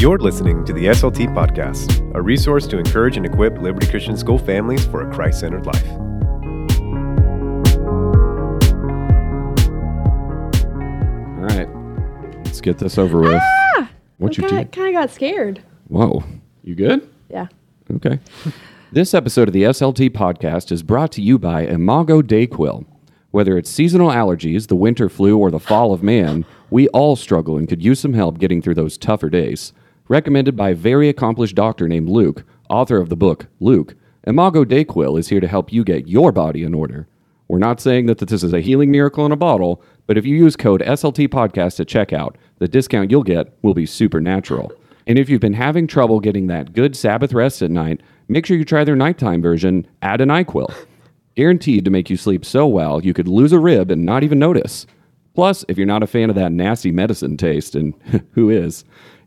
You're listening to the SLT Podcast, a resource to encourage and equip Liberty Christian School families for a Christ-centered life. All right, let's get this over with. I kind of got scared. Whoa, you good? Yeah. Okay. This episode of the SLT Podcast is brought to you by Imago DayQuil. Whether it's seasonal allergies, the winter flu, or the fall of man, we all struggle and could use some help getting through those tougher days. Recommended by a very accomplished doctor named Luke, author of the book, Luke, Imago DayQuil is here to help you get your body in order. We're not saying that this is a healing miracle in a bottle, but if you use code SLTPODCAST at checkout, the discount you'll get will be supernatural. And if you've been having trouble getting that good Sabbath rest at night, make sure you try their nighttime version, Adanaquil. Guaranteed to make you sleep so well, you could lose a rib and not even notice. Plus, if you're not a fan of that nasty medicine taste, and who is,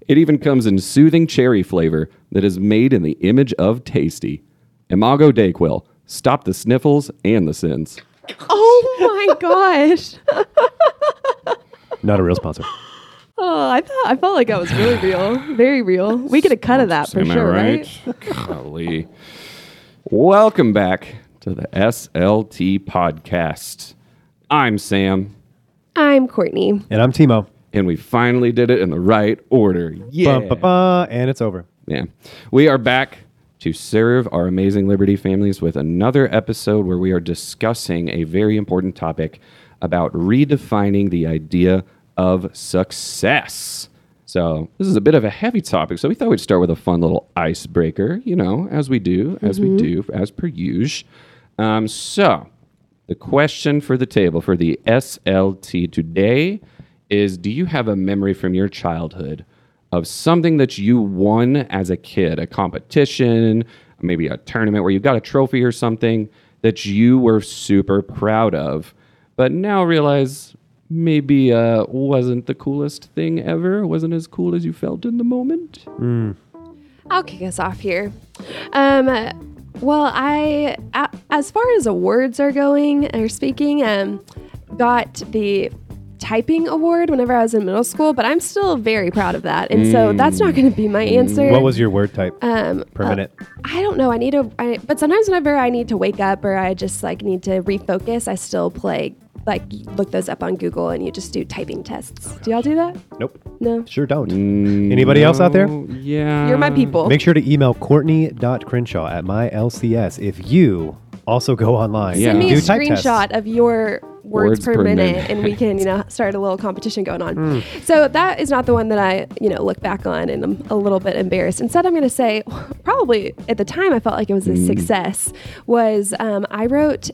it even comes in soothing cherry flavor that is made in the image of tasty. Imago DayQuil. Stop the sniffles and the sins. Oh my gosh. Not a real sponsor. Oh, I felt like that was really real. Very real. We get a cut of that for sure, right? Golly. Welcome back to the SLT Podcast. I'm Sam. I'm Courtney. And I'm Timo. And we finally did it in the right order. Yeah. And it's over. Yeah. We are back to serve our amazing Liberty families with another episode where we are discussing a very important topic about redefining the idea of success. So this is a bit of a heavy topic, so we thought we'd start with a fun little icebreaker, you know, as we do, as per usual. So the question for the table for the SLT today is, do you have a memory from your childhood of something that you won as a kid, a competition, maybe a tournament where you got a trophy or something that you were super proud of, but now realize maybe wasn't the coolest thing ever, wasn't as cool as you felt in the moment? I'll kick us off here. Well, I, as far as awards are going or speaking, got the typing award whenever I was in middle school, but I'm still very proud of that. And so that's not going to be my answer. What was your word type per minute? I don't know. But sometimes whenever I need to wake up or I just like need to refocus, I still play, like look those up on Google and you just do typing tests. Do y'all do that? Nope. No. Sure don't. Anybody else out there? Yeah. You're my people. Make sure to email courtney.crenshaw@mylcs if you also go online. Yeah. Send me a screenshot of your words per minute and we can, start a little competition going on. So that is not the one that I, look back on and I'm a little bit embarrassed. Instead, I'm going to say probably at the time I felt like it was a success was I wrote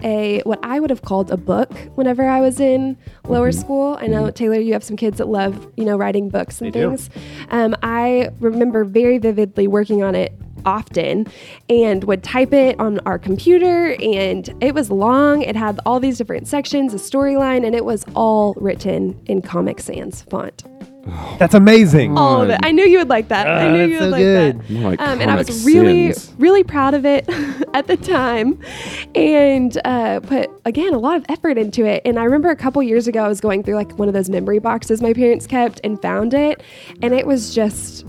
what I would have called a book whenever I was in lower school. I know, Taylor, you have some kids that love, writing books and things. I remember very vividly working on it often and would type it on our computer, and it was long. It had all these different sections, a storyline, and it was all written in Comic Sans font. That's amazing. All of it. I knew you would like that. I knew you would like that. And I was really, really proud of it at the time, and put, again, a lot of effort into it. And I remember a couple years ago, I was going through like one of those memory boxes my parents kept and found it, and it was just...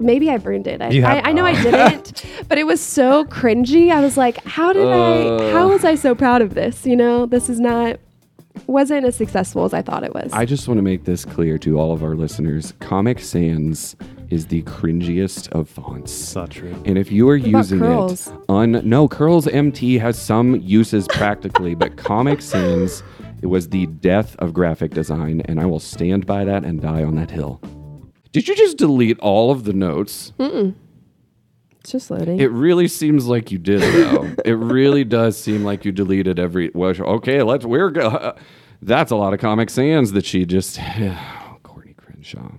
Maybe I burned it. I know I didn't, but it was so cringy. I was like, how was I so proud of this? This wasn't as successful as I thought it was. I just want to make this clear to all of our listeners. Comic Sans is the cringiest of fonts. So true. And if you are using Curls? Curls MT has some uses practically, but Comic Sans, it was the death of graphic design. And I will stand by that and die on that hill. Did you just delete all of the notes? It's just loading. It really seems like you did, though. It really does seem like you deleted every... Well, okay, we're go. That's a lot of Comic Sans that she just... Courtney Crenshaw.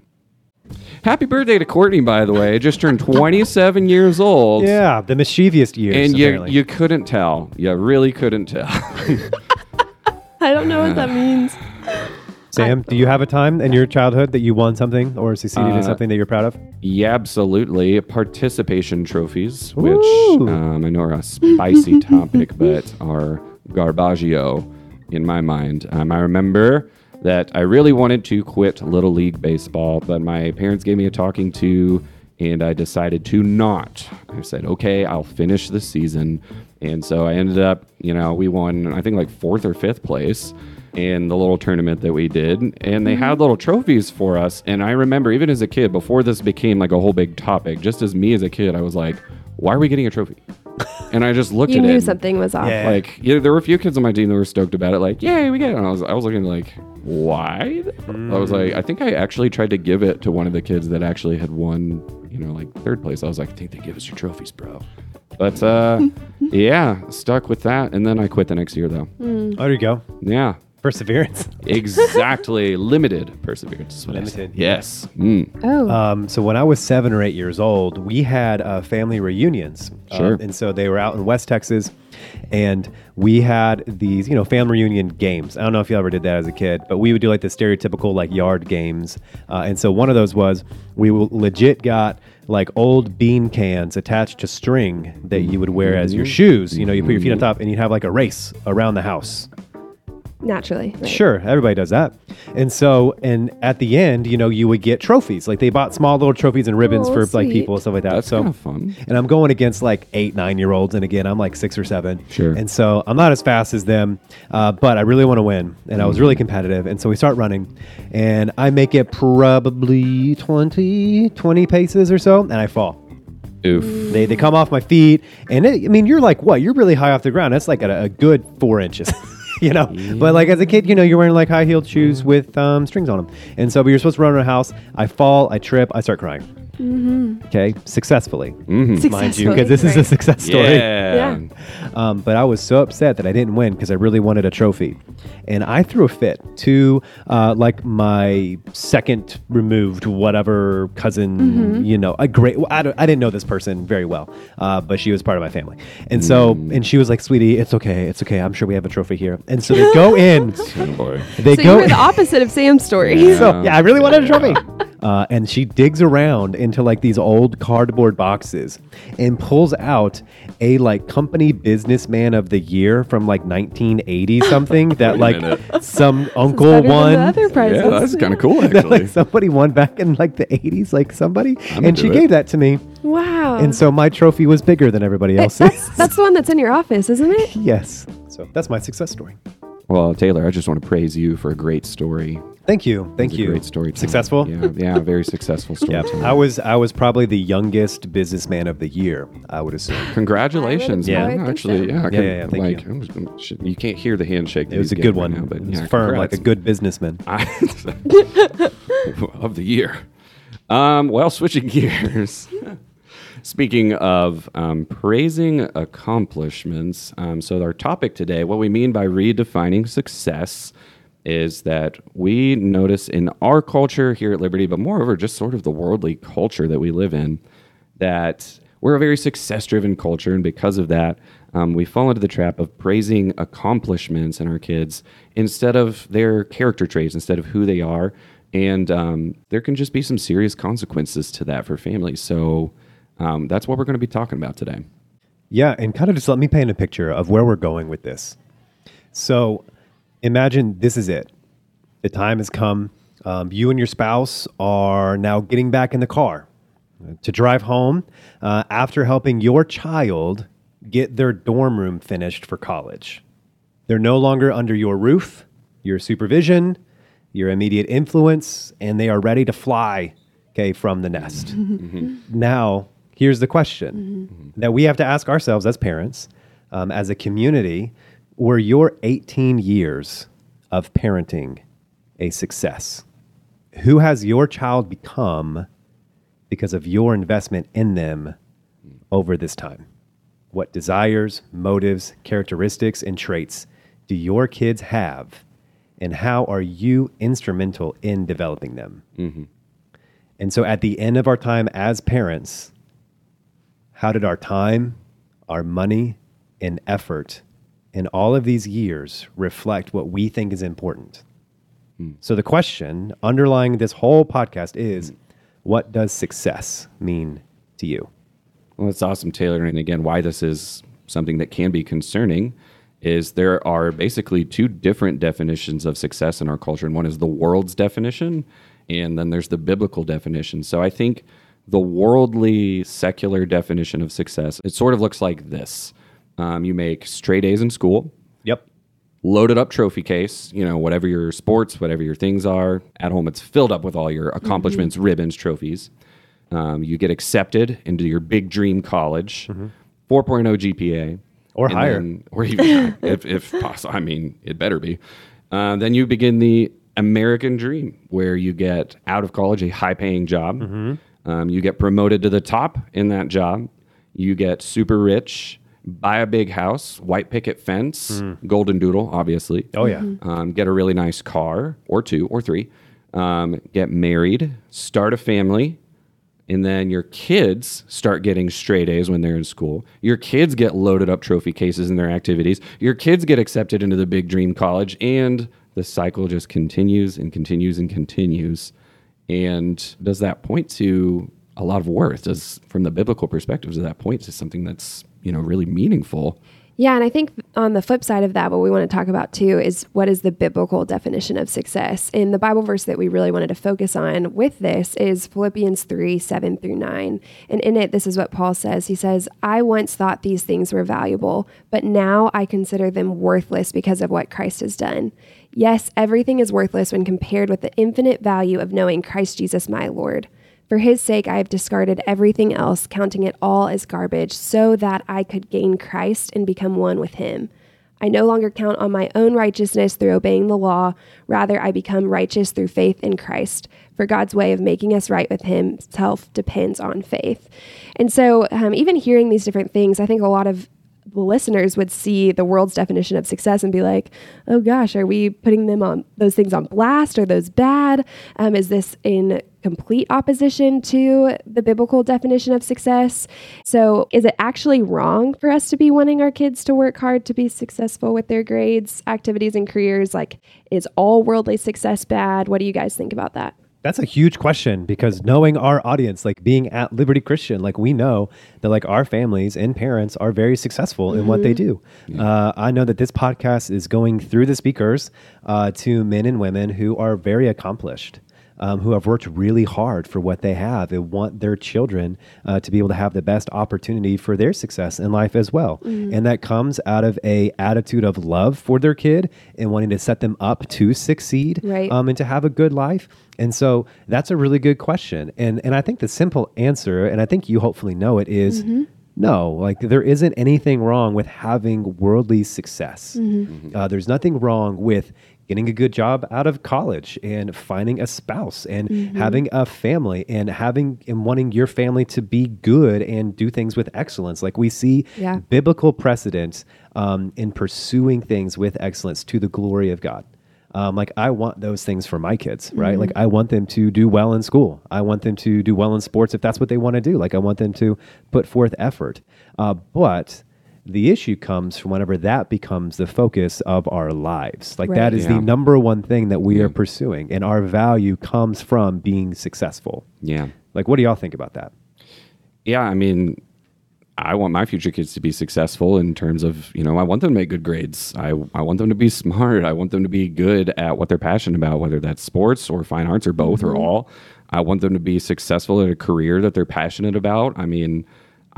Happy birthday to Courtney, by the way. Just turned 27 years old. Yeah, the mischievousest years. And you couldn't tell. You really couldn't tell. I don't know what that means. Sam, do you have a time in your childhood that you won something or succeeded in something that you're proud of? Yeah, absolutely. Participation trophies, which I know are a spicy topic, but are garbaggio in my mind. I remember that I really wanted to quit Little League Baseball, but my parents gave me a talking to, and I decided to not. I said, okay, I'll finish the season. And so I ended up, we won, I think, like 4th or 5th place in the little tournament that we did. And they had little trophies for us. And I remember even as a kid, before this became like a whole big topic, just as me as a kid, I was like, why are we getting a trophy? And I just looked at it. You knew something was off. Yeah. There were a few kids on my team that were stoked about it. Like, yay, we get it. And I was looking like, why? I was like, I think I actually tried to give it to one of the kids that actually had won, 3rd place. I was like, I think they give us your trophies, bro. But yeah, stuck with that. And then I quit the next year, though. Oh, there you go. Yeah. Perseverance. Exactly. Limited perseverance is what Limited. I said. Yes. Mm. Oh. So when I was 7 or 8 years old, we had family reunions. Sure. And so they were out in West Texas, and we had these, family reunion games. I don't know if you ever did that as a kid, but we would do like the stereotypical yard games. And so one of those was we legit got old bean cans attached to string that you would wear as your shoes. You put your feet on top and you'd have a race around the house. Naturally. Right? Sure. Everybody does that. And so, at the end, you would get trophies. They bought small little trophies and ribbons for sweet. People and stuff like that. That's kind of fun. And I'm going against 8, 9 year olds. And again, I'm 6 or 7. Sure. And so I'm not as fast as them, but I really want to win. And I was really competitive. And so we start running, and I make it probably 20 paces or so. And I fall. Oof. They come off my feet. And you're what? You're really high off the ground. That's a good 4 inches. Yeah. But as a kid, you're wearing high-heeled shoes with strings on them. And so, but you're supposed to run around the house. I fall, I trip, I start crying. Mm-hmm. Okay. Successfully. Mm-hmm. Mind you, because this is a success story. Yeah. But I was so upset that I didn't win because I really wanted a trophy. And I threw a fit to my second removed whatever cousin, I didn't know this person very well, but she was part of my family. And so, and she was like, sweetie, it's okay. I'm sure we have a trophy here. And so they go in. You were the opposite of Sam's story. Yeah. So, I really wanted a trophy. And she digs around into these old cardboard boxes and pulls out a company businessman of the year from 1980 something that some uncle won. Yeah, that's kind of cool, actually. That, somebody won back in the 80s, somebody. And she gave that to me. Wow. And so my trophy was bigger than everybody else's. That's the one that's in your office, isn't it? Yes. So that's my success story. Well, Taylor, I just want to praise you for a great story. Thank you. Great story. Successful? Yeah, very successful story. Yep. I was probably the youngest businessman of the year, I would assume. Congratulations. Thank you. You can't hear the handshake. It was a good one. Right now, but it was firm, congrats. Like a good businessman. Of the year. Well, switching gears. Speaking of praising accomplishments, so our topic today, what we mean by redefining success is that we notice in our culture here at Liberty, but moreover just sort of the worldly culture that we live in, that we're a very success-driven culture, and because of that, we fall into the trap of praising accomplishments in our kids instead of their character traits, instead of who they are, and there can just be some serious consequences to that for families. So... that's what we're going to be talking about today. Yeah, and kind of just let me paint a picture of where we're going with this. So imagine this is it. The time has come. You and your spouse are now getting back in the car to drive home after helping your child get their dorm room finished for college. They're no longer under your roof, your supervision, your immediate influence, and they are ready to fly, from the nest. Now... here's the question that we have to ask ourselves as parents, as a community, were your 18 years of parenting a success? Who has your child become because of your investment in them over this time? What desires, motives, characteristics, and traits do your kids have, and how are you instrumental in developing them? And so at the end of our time as parents... how did our time, our money, and effort in all of these years reflect what we think is important? So the question underlying this whole podcast is, what does success mean to you? Well, that's awesome, Taylor. And again, why this is something that can be concerning is there are basically two different definitions of success in our culture. And one is the world's definition, and then there's the biblical definition. So I think the worldly, secular definition of success, it sort of looks like this. You make straight A's in school. Yep. Loaded up trophy case, you know, whatever your sports, whatever your things are. At home, it's filled up with all your accomplishments, ribbons, trophies. You get accepted into your big dream college, 4.0 GPA. Or higher. Then, or even if possible. I mean, it better be. Then you begin the American dream, where you get out of college a high-paying job. You get promoted to the top in that job. You get super rich, buy a big house, white picket fence, golden doodle, obviously. Oh, yeah. Get a really nice car, or two, or three. Get married, start a family. And then your kids start getting straight A's when they're in school. Your kids get loaded up trophy cases in their activities. Your kids get accepted into the big dream college. And the cycle just continues and continues and continues. And does that point to a lot of worth? Does, from the biblical perspective, does that point to something that's, you know, really meaningful? Yeah, and I think on the flip side of that, what we want to talk about too is what is the biblical definition of success? And the Bible verse that we really wanted to focus on with this is Philippians 3:7-9. And in it, this is what Paul says. He says, "I once thought these things were valuable, but now I consider them worthless because of what Christ has done. Yes, everything is worthless when compared with the infinite value of knowing Christ Jesus my Lord. For his sake, I have discarded everything else, counting it all as garbage, so that I could gain Christ and become one with him. I no longer count on my own righteousness through obeying the law. Rather, I become righteous through faith in Christ. For God's way of making us right with himself depends on faith." And so even hearing these different things, I think a lot of the listeners would see the world's definition of success and be like, "Oh gosh, are we putting them on those things on blast? Are those bad? Is this in complete opposition to the biblical definition of success? So is it actually wrong for us to be wanting our kids to work hard to be successful with their grades, activities, and careers? Like, is all worldly success bad? What do you guys think about that?" That's a huge question, because knowing our audience, like being at Liberty Christian, like we know that like our families and parents are very successful in what they do. I know that this podcast is going through the speakers to men and women who are very accomplished, who have worked really hard for what they have. They want their children to be able to have the best opportunity for their success in life as well. And that comes out of a attitude of love for their kid and wanting to set them up to succeed and to have a good life. And so that's a really good question. And I think the simple answer, and I think you hopefully know it, is no, like there isn't anything wrong with having worldly success. There's nothing wrong with getting a good job out of college and finding a spouse and having a family and having and wanting your family to be good and do things with excellence. Like we see biblical precedents in pursuing things with excellence to the glory of God. Like I want those things for my kids, right? Like I want them to do well in school. I want them to do well in sports if that's what they want to do. Like I want them to put forth effort. But the issue comes from whenever that becomes the focus of our lives. Like that is the number one thing that we are pursuing, and our value comes from being successful. Like, what do y'all think about that? I mean, I want my future kids to be successful in terms of, you know, I want them to make good grades. I want them to be smart. I want them to be good at what they're passionate about, whether that's sports or fine arts or both or all. I want them to be successful at a career that they're passionate about. I mean,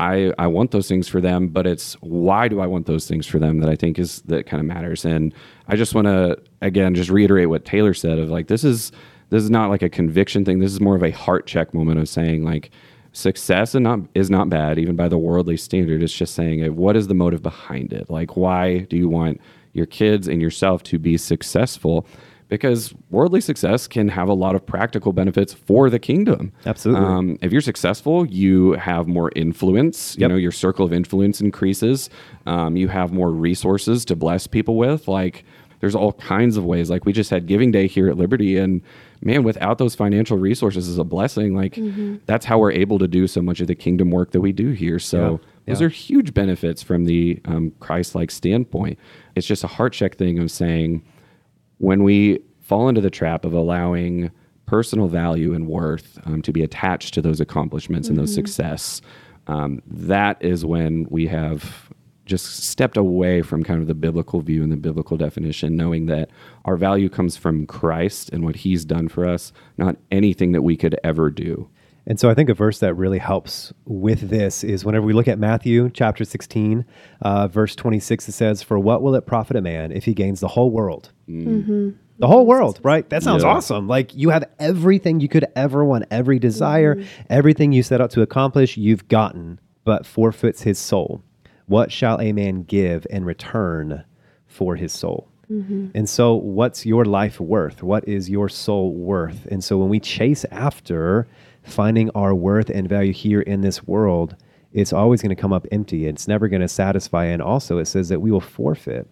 I want those things for them, but it's why do I want those things for them that I think is that kind of matters. And I just want to, again, just reiterate what Taylor said of like, this is not like a conviction thing. This is more of a heart check moment of saying like success is not bad, even by the worldly standard. It's just saying, what is the motive behind it? Like, why do you want your kids and yourself to be successful? Because worldly success can have a lot of practical benefits for the kingdom. Absolutely. If you're successful, you have more influence. You know, your circle of influence increases. You have more resources to bless people with. Like, there's all kinds of ways. Like, we just had Giving Day here at Liberty, and man, without those financial resources is a blessing. Like, that's how we're able to do so much of the kingdom work that we do here. So those are huge benefits from the Christ-like standpoint. It's just a heart check thing of saying, when we fall into the trap of allowing personal value and worth to be attached to those accomplishments and those success, that is when we have just stepped away from kind of the biblical view and the biblical definition, knowing that our value comes from Christ and what he's done for us, not anything that we could ever do. And so I think a verse that really helps with this is whenever we look at Matthew chapter 16, verse 26, it says, "For what will it profit a man if he gains the whole world?" Mm-hmm. The whole world, right? That sounds awesome. Like you have everything you could ever want, every desire, everything you set out to accomplish, you've gotten, but forfeits his soul. What shall a man give in return for his soul? Mm-hmm. And so what's your life worth? What is your soul worth? And so when we chase after finding our worth and value here in this world, it's always going to come up empty. It's never going to satisfy. And also it says that we will forfeit,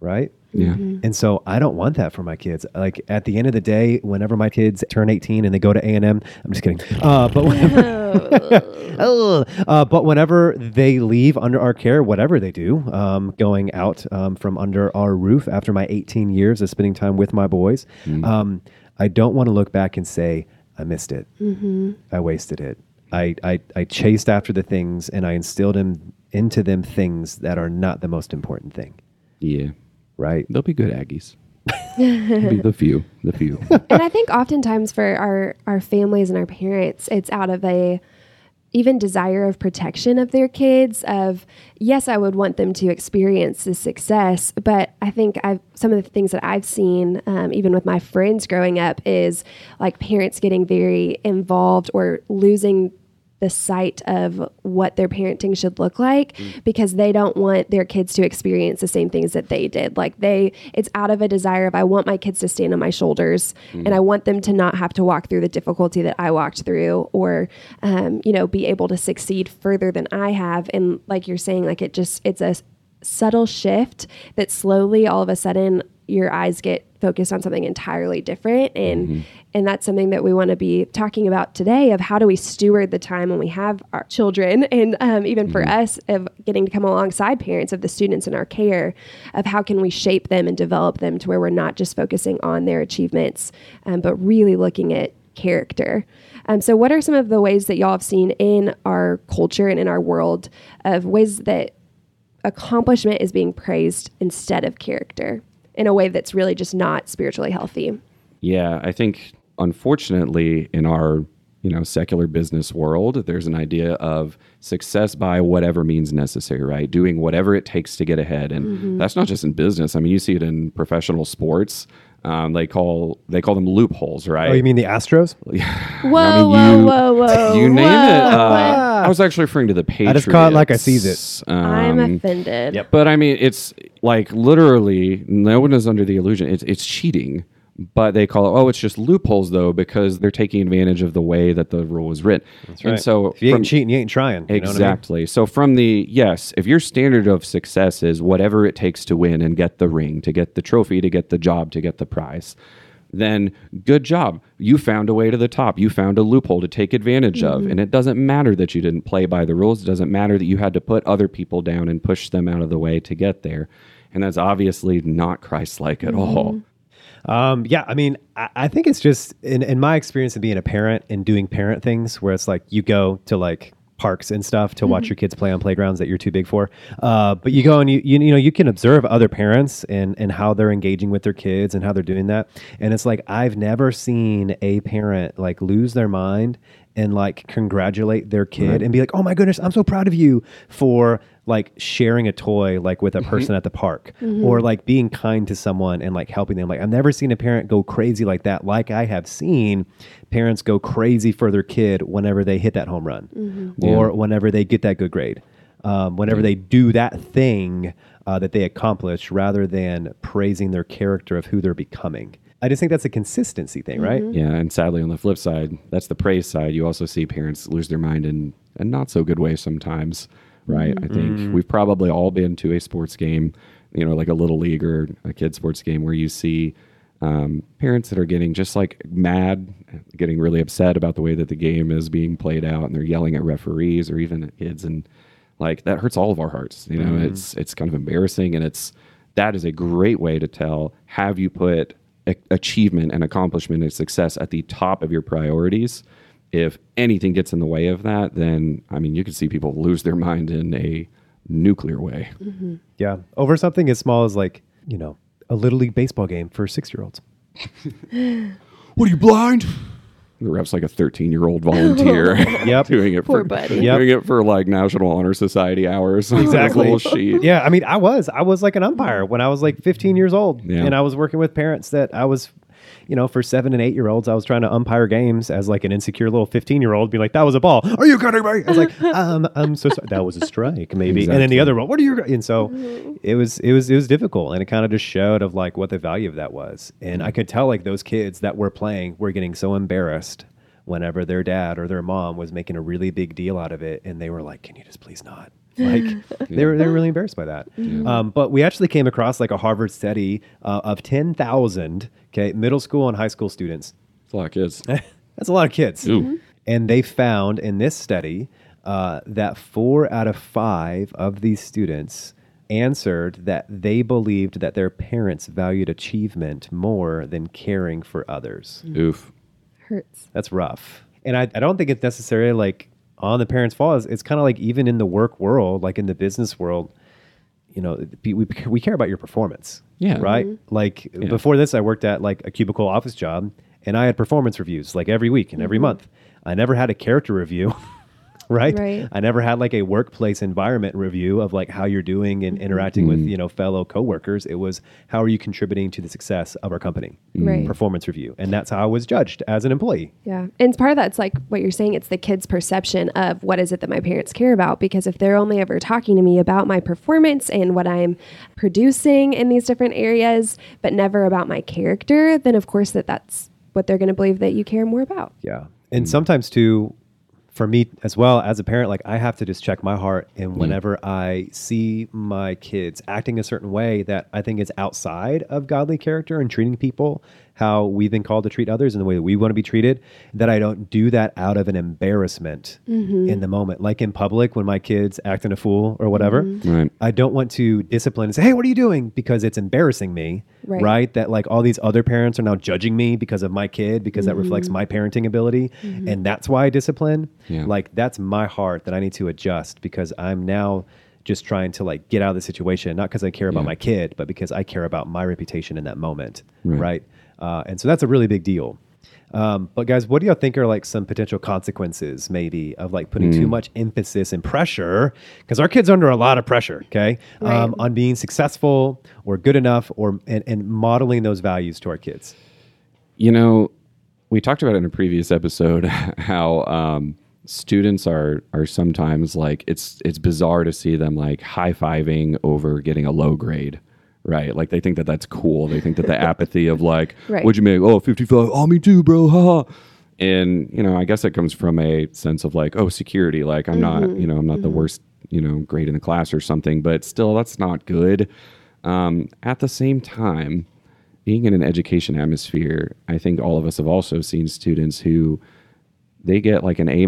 right? Yeah. Mm-hmm. And so I don't want that for my kids. Like at the end of the day, whenever my kids turn 18 and they go to A&M, I'm just kidding. But whenever, but whenever they leave under our care, whatever they do, going out from under our roof after my 18 years of spending time with my boys, I don't want to look back and say, I missed it. Mm-hmm. I wasted it. I chased after the things and I instilled into them things that are not the most important thing. Yeah. Right. They'll be good Aggies. They'll be the few. And I think oftentimes for our families and our parents, it's out of a even desire of protection of their kids, of yes, I would want them to experience this success. But I think some of the things that I've seen, even with my friends growing up, is like parents getting very involved or losing the sight of what their parenting should look like because they don't want their kids to experience the same things that they did. Like it's out of a desire of, I want my kids to stand on my shoulders and I want them to not have to walk through the difficulty that I walked through or, be able to succeed further than I have. And like you're saying, like it's a subtle shift that slowly all of a sudden your eyes get focused on something entirely different. And that's something that we want to be talking about today of how do we steward the time when we have our children and even for us of getting to come alongside parents of the students in our care of how can we shape them and develop them to where we're not just focusing on their achievements, but really looking at character. So what are some of the ways that y'all have seen in our culture and in our world of ways that accomplishment is being praised instead of character in a way that's really just not spiritually healthy? Yeah, I think, unfortunately, in our secular business world, there's an idea of success by whatever means necessary, right? Doing whatever it takes to get ahead. And that's not just in business. I mean, you see it in professional sports. They call them loopholes, right? Oh, you mean the Astros? Whoa. You name it. I was actually referring to the Patriots. I just caught like I sees it. I'm offended. Yep. But I mean, it's like literally no one is under the illusion. It's cheating. But they call it, it's just loopholes, though, because they're taking advantage of the way that the rule was written. That's right. And so if you ain't cheating, you ain't trying. Exactly. You know what I mean? So if your standard of success is whatever it takes to win and get the ring, to get the trophy, to get the job, to get the prize, then good job. You found a way to the top. You found a loophole to take advantage of. And it doesn't matter that you didn't play by the rules. It doesn't matter that you had to put other people down and push them out of the way to get there. And that's obviously not Christ-like at all. I think it's just in my experience of being a parent and doing parent things where it's like you go to like parks and stuff to watch your kids play on playgrounds that you're too big for. But you go and you can observe other parents and how they're engaging with their kids and how they're doing that. And it's like, I've never seen a parent like lose their mind and like congratulate their kid and be like, oh my goodness, I'm so proud of you for like sharing a toy like with a person at the park or like being kind to someone and like helping them. Like I've never seen a parent go crazy like that. Like I have seen parents go crazy for their kid whenever they hit that home run or whenever they get that good grade, whenever they do that thing that they accomplish rather than praising their character of who they're becoming. I just think that's a consistency thing, right? Yeah, and sadly on the flip side, that's the praise side. You also see parents lose their mind in a not so good way sometimes, right? I think we've probably all been to a sports game, like a little league or a kid's sports game where you see parents that are getting just like mad, getting really upset about the way that the game is being played out and they're yelling at referees or even at kids. And like that hurts all of our hearts. It's kind of embarrassing. And that is a great way to tell, have you put achievement and accomplishment and success at the top of your priorities? If anything gets in the way of that, then you can see people lose their mind in a nuclear way. Mm-hmm. Yeah. Over something as small as like, you know, a Little League baseball game for 6-year-olds. What, are you blind? The ref's like a 13-year-old volunteer. Yep. doing it for like National Honor Society hours. Exactly. Little sheet. Yeah. I mean, I was like an umpire when I was like 15 years old. Yeah. And I was working with parents that I was, you know, for 7 and 8-year-olds, I was trying to umpire games as like an insecure little 15-year-old, be like, that was a ball. Are you kidding me? I was like, I'm so sorry. That was a strike, maybe. Exactly. And then the other one, what are you? And so it was difficult. And it kind of just showed of like what the value of that was. And I could tell like those kids that were playing were getting so embarrassed whenever their dad or their mom was making a really big deal out of it. And they were like, can you just please not? Like they were really embarrassed by that. Yeah. But we actually came across like a Harvard study of 10,000 middle school and high school students. That's a lot of kids. That's a lot of kids. Mm-hmm. And they found in this study that 4 out of 5 of these students answered that they believed that their parents valued achievement more than caring for others. Mm. Oof. Hurts. That's rough. And I don't think it's necessarily like on the parents' fault. It's kind of like even in the work world, like in the business world, you know, we care about your performance. Yeah. Right. Mm-hmm. Like before this, I worked at like a cubicle office job and I had performance reviews like every week and every month. I never had a character review. Right. I never had like a workplace environment review of like how you're doing and interacting with, you know, fellow coworkers. It was, how are you contributing to the success of our company? Right. Performance review. And that's how I was judged as an employee. Yeah. And part of that's like what you're saying. It's the kid's perception of what is it that my parents care about? Because if they're only ever talking to me about my performance and what I'm producing in these different areas, but never about my character, then of course that's what they're going to believe that you care more about. Yeah. And sometimes too, for me as well as a parent, like I have to just check my heart. And whenever I see my kids acting a certain way that I think is outside of godly character and treating people how we've been called to treat others and the way that we want to be treated, that I don't do that out of an embarrassment in the moment. Like in public, when my kid's acting a fool or whatever, right. I don't want to discipline and say, hey, what are you doing? Because it's embarrassing me, right? That like all these other parents are now judging me because of my kid, because that reflects my parenting ability. Mm-hmm. And that's why I discipline. Yeah. Like that's my heart that I need to adjust, because I'm now just trying to like get out of the situation, not because I care about my kid, but because I care about my reputation in that moment, right? And so that's a really big deal. But guys, what do y'all think are like some potential consequences maybe of like putting too much emphasis and pressure? Because our kids are under a lot of pressure, on being successful or good enough and modeling those values to our kids. You know, we talked about in a previous episode how students are sometimes like, it's bizarre to see them like high-fiving over getting a low grade. Right. Like they think that that's cool. They think that the apathy of like, what'd you make? Oh, 55. Oh, me too, bro. Ha ha. And, you know, I guess it comes from a sense of like, oh, security. Like I'm not, you know, I'm not the worst, you know, grade in the class or something, but still that's not good. At the same time, being in an education atmosphere, I think all of us have also seen students who they get like an A-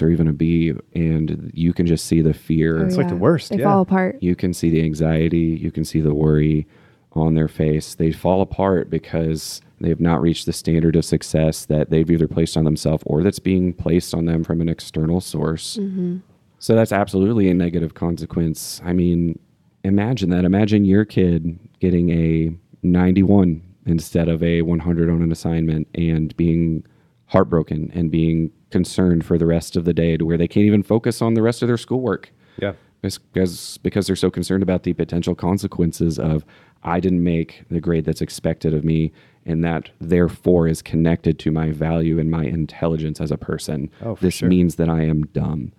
or even a B, and you can just see the fear. Oh, it's like the worst. They fall apart. You can see the anxiety. You can see the worry on their face. They fall apart because they have not reached the standard of success that they've either placed on themselves or that's being placed on them from an external source. Mm-hmm. So that's absolutely a negative consequence. I mean, imagine that. Imagine your kid getting a 91 instead of a 100 on an assignment and being heartbroken and being concerned for the rest of the day to where they can't even focus on the rest of their schoolwork. Yeah. Because they're so concerned about the potential consequences of I didn't make the grade that's expected of me, and that therefore is connected to my value and my intelligence as a person. Oh, for sure. This means that I am dumb.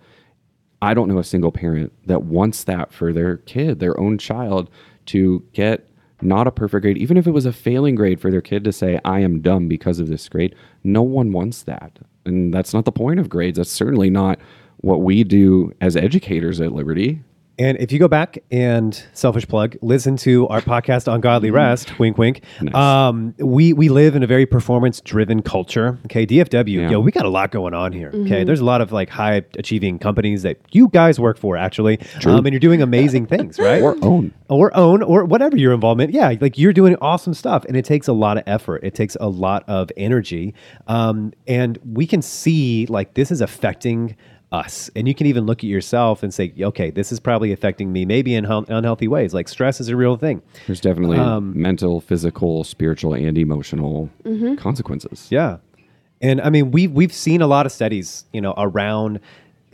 I don't know a single parent that wants that for their kid, their own child, to get not a perfect grade, even if it was a failing grade, for their kid to say, I am dumb because of this grade. No one wants that. And that's not the point of grades. That's certainly not what we do as educators at Liberty. And if you go back and, selfish plug, listen to our podcast on Godly Rest, wink, wink, nice. We live in a very performance-driven culture, okay? DFW, yo, we got a lot going on here, okay? There's a lot of like high-achieving companies that you guys work for, actually, and you're doing amazing things, right? Or whatever your involvement. Yeah, like you're doing awesome stuff, and it takes a lot of effort. It takes a lot of energy, and we can see like this is affecting us. And you can even look at yourself and say, okay, this is probably affecting me maybe in unhealthy ways. Like stress is a real thing. There's definitely mental, physical, spiritual, and emotional consequences. Yeah. And I mean, we've seen a lot of studies, you know, around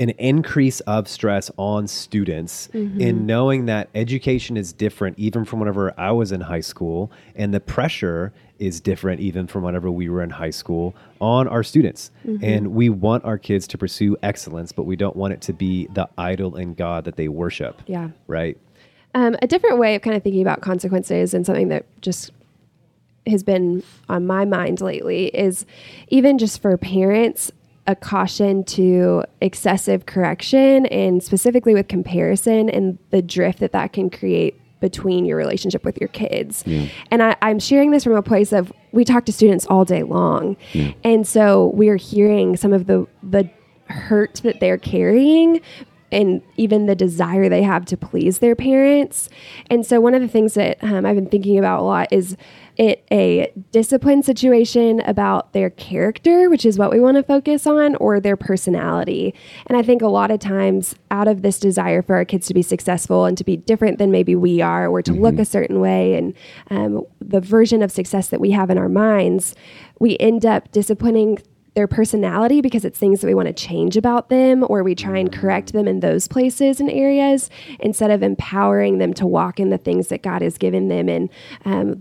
an increase of stress on students in knowing that education is different even from whenever I was in high school, and the pressure is different even from whenever we were in high school on our students. And we want our kids to pursue excellence, but we don't want it to be the idol and God that they worship. Yeah. Right? A different way of kind of thinking about consequences, and something that just has been on my mind lately, is even just for parents, a caution to excessive correction, and specifically with comparison and the drift that that can create between your relationship with your kids. And I'm sharing this from a place of, we talk to students all day long. And so we're hearing some of the hurt that they're carrying, and even the desire they have to please their parents. And so one of the things that I've been thinking about a lot is a discipline situation about their character, which is what we want to focus on, or their personality. And I think a lot of times out of this desire for our kids to be successful and to be different than maybe we are, or to look a certain way, and the version of success that we have in our minds, we end up disciplining their personality because it's things that we want to change about them, or we try and correct them in those places and areas, instead of empowering them to walk in the things that God has given them, and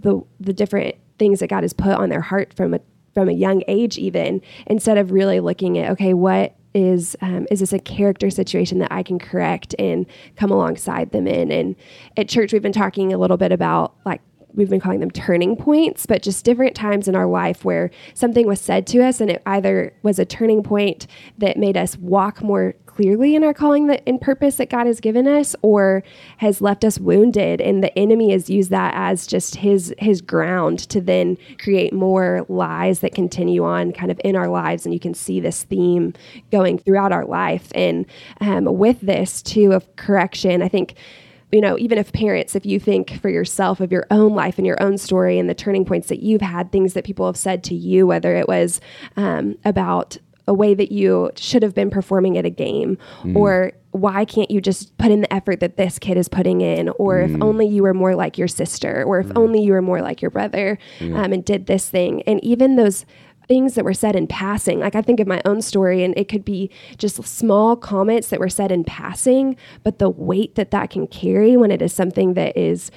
the different things that God has put on their heart from a young age even, instead of really looking at, okay, what is this a character situation that I can correct and come alongside them in? And at church, we've been talking a little bit about, like, we've been calling them turning points, but just different times in our life where something was said to us, and it either was a turning point that made us walk more clearly in our calling and purpose that God has given us, or has left us wounded, and the enemy has used that as just his ground to then create more lies that continue on kind of in our lives. And you can see this theme going throughout our life. And with this too of correction, I think, you know, even if parents, if you think for yourself of your own life and your own story and the turning points that you've had, things that people have said to you, whether it was about a way that you should have been performing at a game, or why can't you just put in the effort that this kid is putting in, or if only you were more like your sister, or if only you were more like your brother, and did this thing. And even those things that were said in passing. Like, I think of my own story, and it could be just small comments that were said in passing, but the weight that that can carry when it is something that is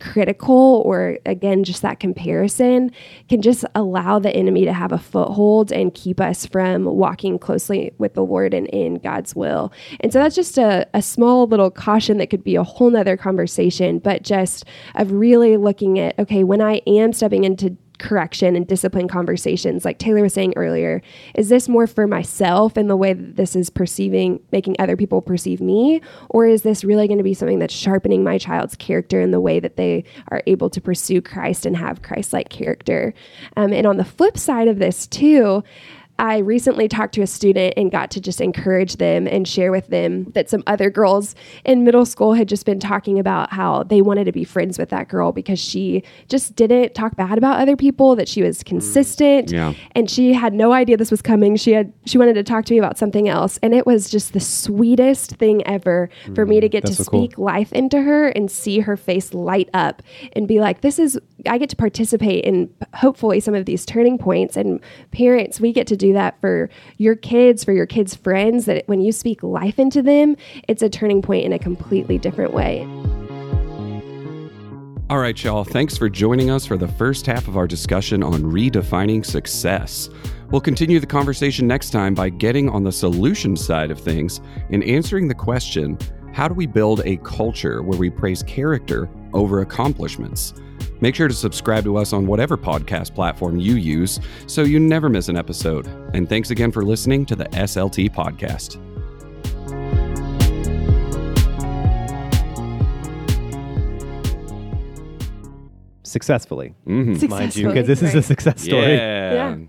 critical, or again, just that comparison, can just allow the enemy to have a foothold and keep us from walking closely with the Lord and in God's will. And so that's just a small little caution that could be a whole nother conversation, but just of really looking at, okay, when I am stepping into correction and discipline conversations, like Taylor was saying earlier, is this more for myself and the way that this is making other people perceive me? Or is this really going to be something that's sharpening my child's character in the way that they are able to pursue Christ and have Christ-like character? And on the flip side of this too, I recently talked to a student and got to just encourage them and share with them that some other girls in middle school had just been talking about how they wanted to be friends with that girl because she just didn't talk bad about other people, that she was consistent. And she had no idea this was coming. She wanted to talk to me about something else. And it was just the sweetest thing ever for me to get to speak life into her and see her face light up and be like, I get to participate in hopefully some of these turning points. And parents, we get to do that for your kids' friends, that when you speak life into them, it's a turning point in a completely different way. All right, y'all. Thanks for joining us for the first half of our discussion on redefining success. We'll continue the conversation next time by getting on the solution side of things and answering the question, how do we build a culture where we praise character over accomplishments? Make sure to subscribe to us on whatever podcast platform you use so you never miss an episode. And thanks again for listening to the SLT Podcast. Successfully. Mind you, because this is a success story. Yeah.